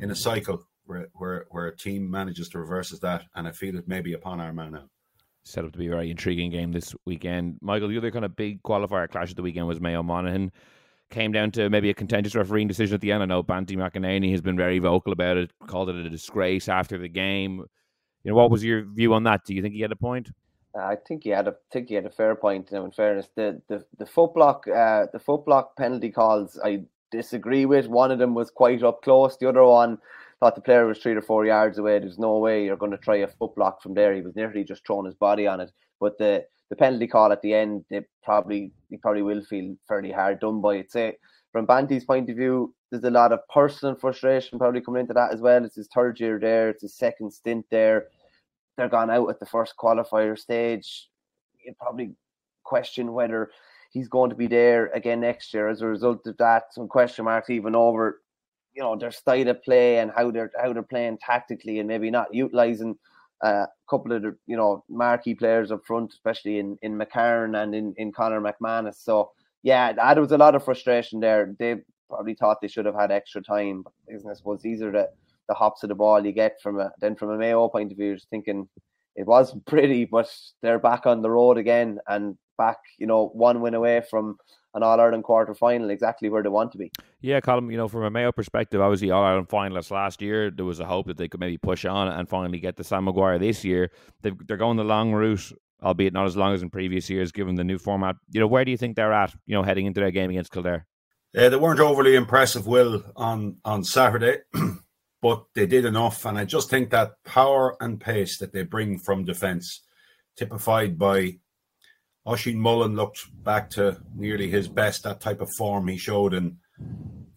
in a cycle where, where where a team manages to reverse that, and I feel it may be upon Armagh now. Set up to be a very intriguing game this weekend. Michael, the other kind of big qualifier clash of the weekend was Mayo Monaghan. Came down to maybe a contentious refereeing decision at the end. I know Banty McInerney has been very vocal about it, called it a disgrace after the game. You know, what was your view on that? Do you think he had a point? I think he had a think he had a fair point. Now, in fairness, the the the foot block uh, the foot block penalty calls, I disagree with. One of them was quite up close. The other one, thought the player was three or four yards away. There's no way you're going to try a foot block from there. He was nearly just throwing his body on it. But the, the penalty call at the end, it probably he probably will feel fairly hard done by it. Say from Banty's point of view, there's a lot of personal frustration probably coming into that as well. It's his third year there. It's his second stint there. They're gone out at the first qualifier stage. You probably question whether he's going to be there again next year. As a result of that, some question marks even over, you know, their style of play and how they're how they're playing tactically, and maybe not utilising uh, a couple of the, you know, marquee players up front, especially in in McCarron and in in Conor McManus. So yeah, there was a lot of frustration there. They probably thought they should have had extra time. But I suppose these are the the hops of the ball you get from a then from a Mayo point of view. Just thinking it wasn't pretty, but they're back on the road again and back, you know, one win away from an All-Ireland quarter-final, exactly where they want to be. Yeah, Colm, you know, from a Mayo perspective, obviously All-Ireland finalists last year, there was a hope that they could maybe push on and finally get to Sam Maguire this year. They've, they're going the long route albeit not as long as in previous years, given the new format. You know, where do you think they're at, you know, heading into their game against Kildare? Uh, they weren't overly impressive, Will, on, on Saturday, but they did enough. And I just think that power and pace that they bring from defence, typified by Oisin Mullen, looked back to nearly his best, that type of form he showed in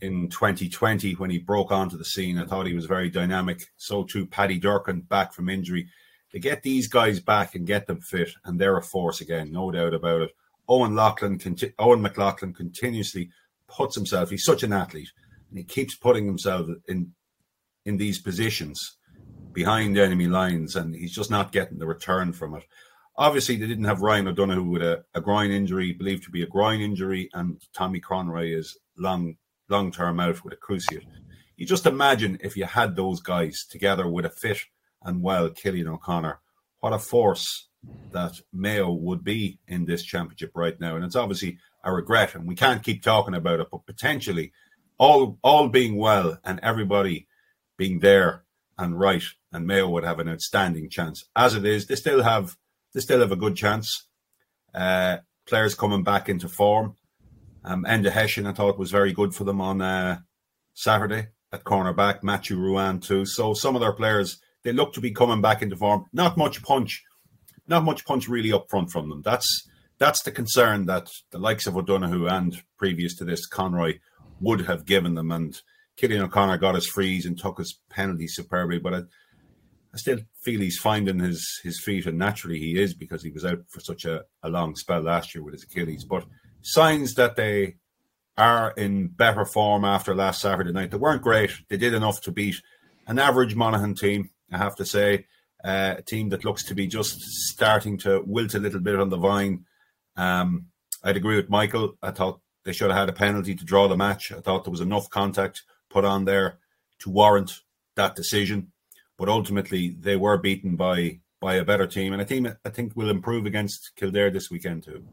in twenty twenty when he broke onto the scene. I thought he was very dynamic. So too Paddy Durkin, back from injury. They get these guys back and get them fit, and they're a force again, no doubt about it. Owen Lachlan, conti- Owen McLaughlin continuously puts himself, he's such an athlete, and he keeps putting himself in in these positions behind enemy lines, and he's just not getting the return from it. Obviously, they didn't have Ryan O'Donoghue with a, a groin injury, believed to be a groin injury, and Tommy Conroy is long, long-term out with a cruciate. You just imagine if you had those guys together with a fit and well Killian O'Connor, what a force that Mayo would be in this championship right now. And it's obviously a regret, and we can't keep talking about it, but potentially all all being well and everybody being there and right, and Mayo would have an outstanding chance. As it is, they still have They still have a good chance. Uh, players coming back into form. Um, Enda Heshin, I thought, was very good for them on uh, Saturday at cornerback. Matthew Ruan too. So some of their players, they look to be coming back into form. Not much punch. Not much punch really up front from them. That's that's the concern that the likes of O'Donoghue and previous to this, Conroy, would have given them. And Killian O'Connor got his frees and took his penalty superbly. But I, I still feel he's finding his, his feet, and naturally he is, because he was out for such a, a long spell last year with his Achilles. But signs that they are in better form after last Saturday night. They weren't great. They did enough to beat an average Monaghan team, I have to say, uh, a team that looks to be just starting to wilt a little bit on the vine. Um, I'd agree with Michael. I thought they should have had a penalty to draw the match. I thought there was enough contact put on there to warrant that decision. But ultimately, they were beaten by by a better team. And a team I think will improve against Kildare this weekend too.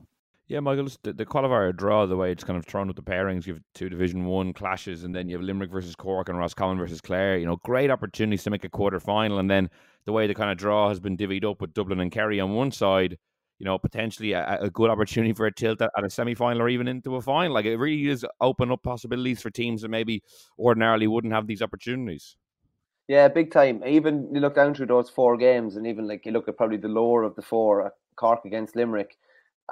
Yeah, Michael, the, the qualifier draw, the way it's kind of thrown with the pairings, you have two Division One clashes, and then you have Limerick versus Cork and Roscommon versus Clare. You know, great opportunities to make a quarter-final. And then the way the kind of draw has been divvied up with Dublin and Kerry on one side, you know, potentially a, a good opportunity for a tilt at, at a semi-final or even into a final. Like, it really is open up possibilities for teams that maybe ordinarily wouldn't have these opportunities. Yeah, big time. Even you look down through those four games, and even like you look at probably the lower of the four, Cork against Limerick,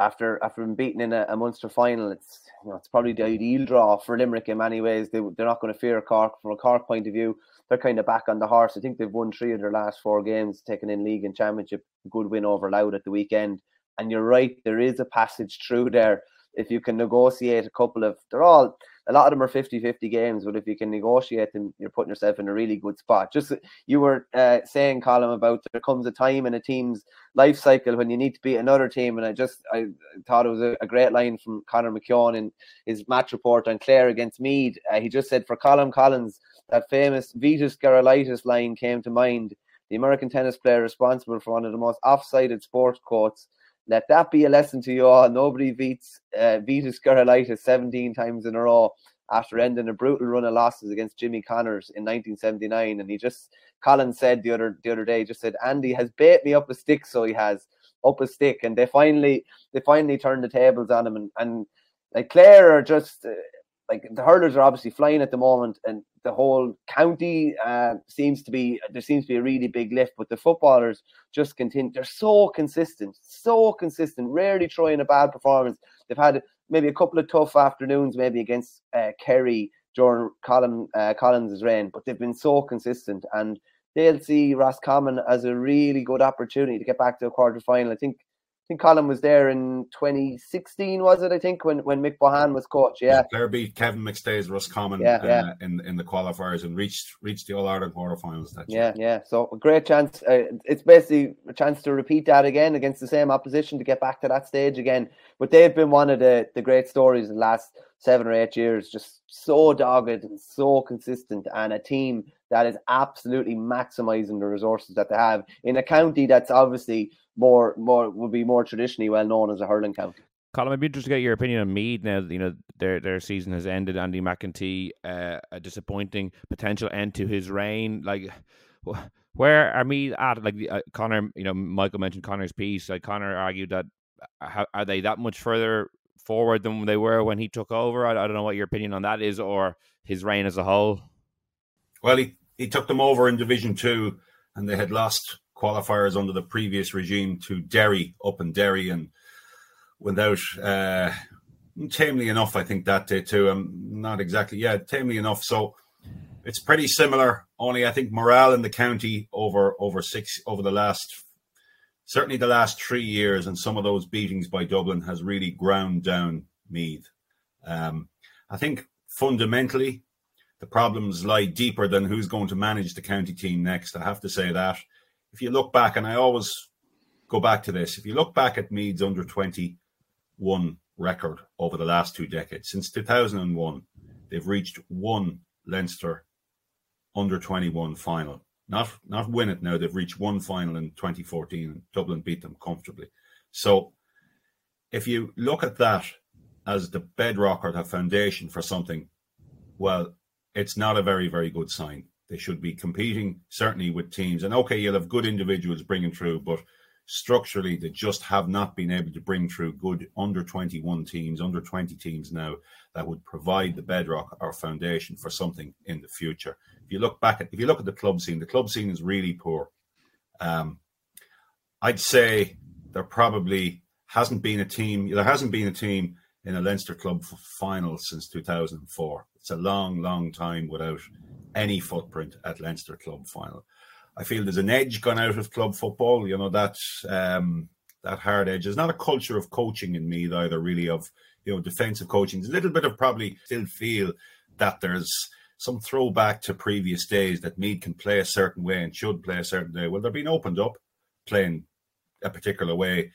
after after being beaten in a, a Munster final, it's you know it's probably the ideal draw for Limerick in many ways. They they're not going to fear Cork from a Cork point of view. They're kind of back on the horse. I think they've won three of their last four games, taken in league and championship. Good win over Louth at the weekend. And you're right, there is a passage through there. If you can negotiate a couple of, they're all. A lot of them are fifty-fifty games, but if you can negotiate them, you're putting yourself in a really good spot. Just you were uh, saying, Colm, about there comes a time in a team's life cycle when you need to beat another team, and I just I thought it was a, a great line from Conor McKeown in his match report on Clare against Meath. Uh, he just said, for Colm Collins, that famous Vitus Gerolaitis line came to mind. The American tennis player responsible for one of the most offsided sports quotes. Let that be a lesson to you all. Nobody beats uh, Vitus Gerolaitis seventeen times in a row after ending a brutal run of losses against Jimmy Connors in nineteen seventy-nine. And he just, Colin said the other the other day, just said, Andy has bait me up a stick, so he has up a stick. And they finally they finally turned the tables on him. And, and like Clare are just, uh, like the hurlers are obviously flying at the moment, and the whole county uh, seems to be, there seems to be a really big lift, but the footballers just continue. They're so consistent, so consistent, rarely throwing a bad performance. They've had maybe a couple of tough afternoons, maybe against uh, Kerry during Colin, uh, Collins' reign, but they've been so consistent, and they'll see Roscommon as a really good opportunity to get back to a quarterfinal. I think I think Colin was there in twenty sixteen, was it? I think when, when Mick Bohan was coach. Yeah, Clare beat Kevin McStay's Roscommon yeah, uh, yeah. in in the qualifiers and reached reached the All Ireland quarterfinals that year. Yeah, yeah. So a great chance. Uh, it's basically a chance to repeat that again against the same opposition to get back to that stage again. But they've been one of the the great stories in the last seven or eight years. Just so dogged and so consistent, and a team that is absolutely maximising the resources that they have in a county that's obviously. More, more would be more traditionally well known as a hurling county. Colm, I'd be interested to get your opinion on Meath now that you know their their season has ended. Andy McEntee, uh, a disappointing potential end to his reign. Like, where are we at? Like uh, Conor, you know, Michael mentioned Conor's piece. Like Conor argued that uh, are they that much further forward than they were when he took over? I, I don't know what your opinion on that is, or his reign as a whole. Well, he, he took them over in Division Two, and they had lost qualifiers under the previous regime to Derry, up in Derry, and without uh, tamely enough, I think that day too. I'm not exactly, yeah, tamely enough. So it's pretty similar. Only I think morale in the county over over six over the last, certainly the last three years, and some of those beatings by Dublin has really ground down Meath. Um, I think fundamentally the problems lie deeper than who's going to manage the county team next. I have to say that. If you look back, and I always go back to this, if you look back at Meath's under twenty-one record over the last two decades, since two thousand one, they've reached one Leinster under twenty-one final. Not not win it now, they've reached one final in twenty fourteen, and Dublin beat them comfortably. So if you look at that as the bedrock or the foundation for something, well, it's not a very, very good sign. They should be competing, certainly with teams. And, okay, you'll have good individuals bringing through, but structurally they just have not been able to bring through good under twenty-one teams, under twenty teams now that would provide the bedrock or foundation for something in the future. If you look back at, if you look at the club scene, the club scene is really poor. Um, I'd say there probably hasn't been a team, there hasn't been a team in a Leinster club final since two thousand four. It's a long, long time without any footprint at Leinster club final. I feel there's an edge gone out of club football. You know, that, um, that hard edge. There's not a culture of coaching in Meath either, really, of, you know, defensive coaching. There's a little bit of probably still feel that there's some throwback to previous days that Meath can play a certain way and should play a certain way. Well, they're being opened up, playing a particular way.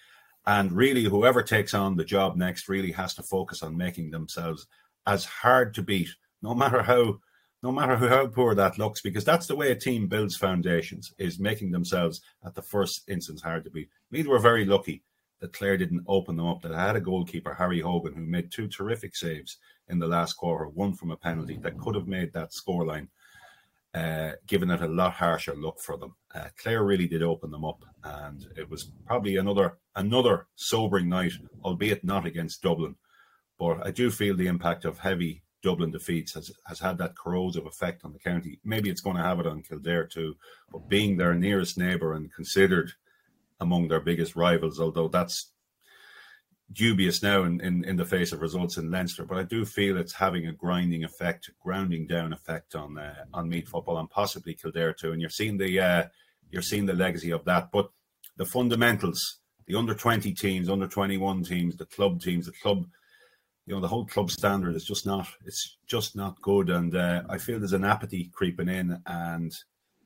And really, whoever takes on the job next really has to focus on making themselves as hard to beat, no matter how, no matter how poor that looks, because that's the way a team builds foundations, is making themselves at the first instance hard to beat. Meath were very lucky that Clare didn't open them up, that I had a goalkeeper, Harry Hogan, who made two terrific saves in the last quarter, one from a penalty that could have made that scoreline, uh, given it a lot harsher look for them. Uh, Clare really did open them up, and it was probably another another sobering night, albeit not against Dublin. But I do feel the impact of heavy Dublin defeats has, has had that corrosive effect on the county. Maybe it's going to have it on Kildare too, but being their nearest neighbour and considered among their biggest rivals, although that's dubious now in, in, in the face of results in Leinster, but I do feel it's having a grinding effect, grounding down effect on uh, on Meath football and possibly Kildare too. And you're seeing the uh, you're seeing the legacy of that. But the fundamentals, the under twenty teams, under twenty one teams, the club teams, the club, you know, the whole club standard is just not it's just not good. And uh, I feel there's an apathy creeping in. And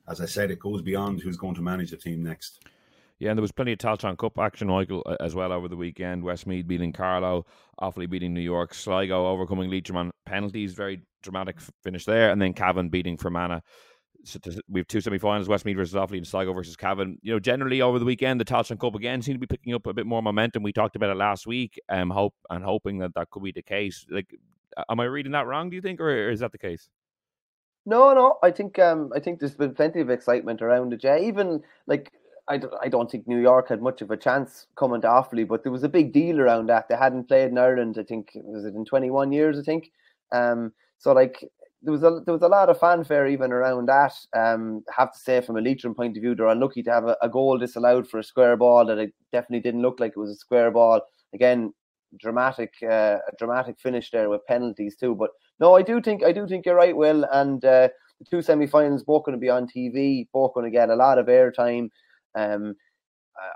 as I said, it goes beyond who's going to manage the team next. Yeah, and there was plenty of Tailteann Cup action, Michael, as well over the weekend. Westmeath beating Carlow, Offaly beating New York, Sligo overcoming Leitrim on penalties, very dramatic finish there, and then Cavan beating Fermanagh. So we have two semi-finals, Westmeath versus Offaly and Sligo versus Cavan. You know, generally over the weekend, the Tailteann Cup again seemed to be picking up a bit more momentum. We talked about it last week, um, hope and hoping that that could be the case. Like, am I reading that wrong? Do you think, or is that the case? No, no, I think um, I think there's been plenty of excitement around it. Yeah, even like. I don't think New York had much of a chance coming to Offaly, but there was a big deal around that. They hadn't played in Ireland, I think, was it in twenty-one years, I think. Um, so, like, there was a there was a lot of fanfare even around that. Um, I have to say, from a Leitrim point of view, they're unlucky to have a, a goal disallowed for a square ball that it definitely didn't look like it was a square ball. Again, dramatic, uh, a dramatic finish there with penalties too. But no, I do think I do think you're right, Will. And uh, the two semi-finals, both going to be on T V, both going to get a lot of airtime. Um,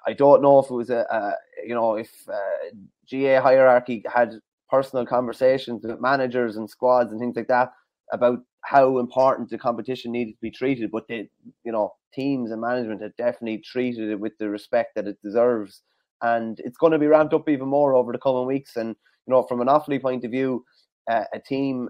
I don't know if it was a, a you know, if uh, G A hierarchy had personal conversations with managers and squads and things like that about how important the competition needed to be treated, but they, you know, teams and management have definitely treated it with the respect that it deserves, and it's going to be ramped up even more over the coming weeks. And you know, from an Offaly point of view, uh, a team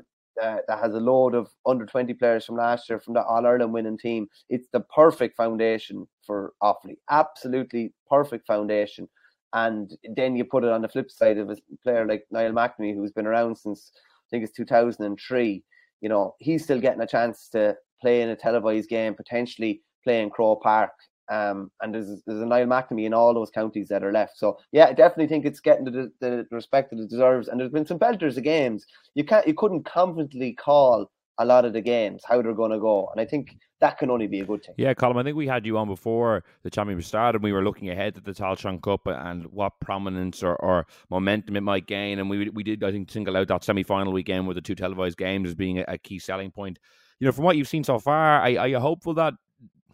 Uh, that has a load of under twenty players from last year, from the All-Ireland winning team. It's the perfect foundation for Offaly. Absolutely perfect foundation. And then you put it on the flip side of a player like Niall McNamee, who's been around since, I think it's two thousand three. You know, he's still getting a chance to play in a televised game, potentially play in Crow Park. Um, and there's, there's an Niall McNamee in all those counties that are left. So, yeah, I definitely think it's getting the, the respect that it deserves. And there's been some belters of games. You can't, you couldn't confidently call a lot of the games, how they're going to go. And I think that can only be a good thing. Yeah, Colm, I think we had you on before the championship started, and we were looking ahead at the Tailsean Cup and what prominence or, or momentum it might gain. And we we did, I think, single out that semi-final weekend with the two televised games as being a, a key selling point. You know, from what you've seen so far, are, are you hopeful that,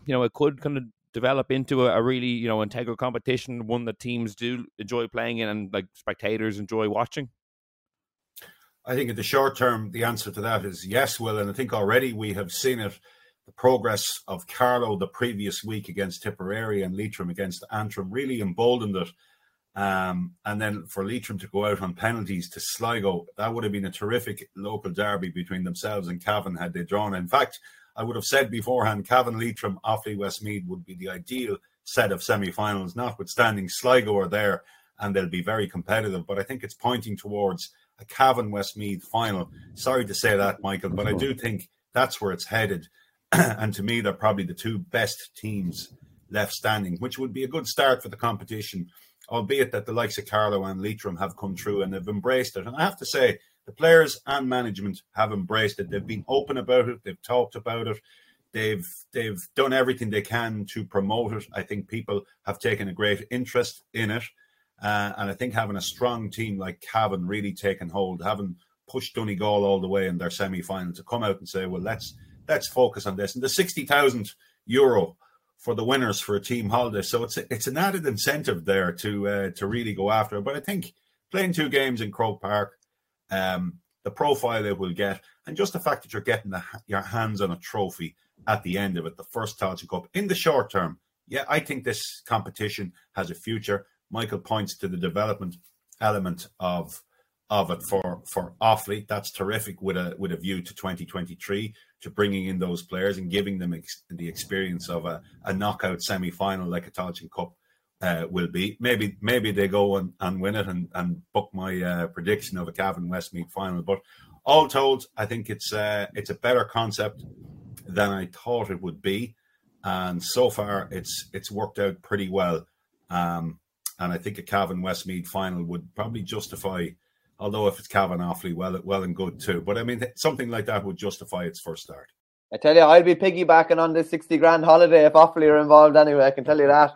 you know, it could kind of develop into a, a really, you know, integral competition, one that teams do enjoy playing in and, like, spectators enjoy watching? I think in the short term, the answer to that is yes, Will. And I think already we have seen it, the progress of Carlow the previous week against Tipperary and Leitrim against Antrim really emboldened it. Um, and then for Leitrim to go out on penalties to Sligo, that would have been a terrific local derby between themselves and Cavan had they drawn. In fact, I would have said beforehand, Cavan, Leitrim, Offaly, Westmeath would be the ideal set of semi-finals, notwithstanding Sligo are there and they'll be very competitive. But I think it's pointing towards a Cavan Westmeath final. Sorry to say that, Michael, but I do think that's where it's headed. And to me, they're probably the two best teams left standing, which would be a good start for the competition, albeit that the likes of Carlow and Leitrim have come through and they've embraced it. And I have to say, the players and management have embraced it. They've been open about it. They've talked about it. They've they've done everything they can to promote it. I think people have taken a great interest in it. Uh, and I think having a strong team like Cavan really taken hold, having pushed Donegal all the way in their semi-final, to come out and say, well, let's let's focus on this. And the sixty thousand euro for the winners for a team holiday. So it's a, it's an added incentive there to uh, to really go after it. But I think playing two games in Croke Park, um, the profile it will get, and just the fact that you're getting the, your hands on a trophy at the end of it, the first Tailsean Cup, in the short term, yeah, I think this competition has a future. Michael points to the development element of of it for, for Offaly. That's terrific with a with a view to twenty twenty-three, to bringing in those players and giving them ex- the experience of a, a knockout semi-final like a Tailsean Cup uh, will be. Maybe maybe they go and, and win it and, and book my uh, prediction of a Cavan Westmeath final. But all told, I think it's uh, it's a better concept than I thought it would be. And so far, it's it's worked out pretty well. Um, And I think a Cavan Westmeath final would probably justify, although if it's Cavan Offaly, well, well and good too. But I mean, something like that would justify its first start. I tell you, I'll be piggybacking on this sixty grand holiday if Offaly are involved anyway. I can tell you that.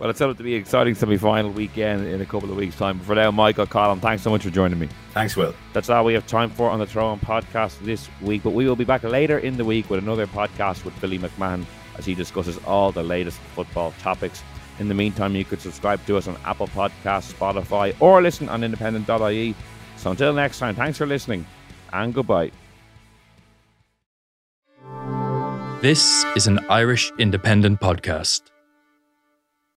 Well, it's set up to be an exciting semi-final weekend in a couple of weeks' time. But for now, Michael, Colm, thanks so much for joining me. Thanks, Will. That's all we have time for on the Throw On podcast this week. But we will be back later in the week with another podcast with Billy McMahon as he discusses all the latest football topics. In the meantime, you could subscribe to us on Apple Podcasts, Spotify, or listen on independent dot I E. So until next time, thanks for listening, and goodbye. This is an Irish Independent podcast.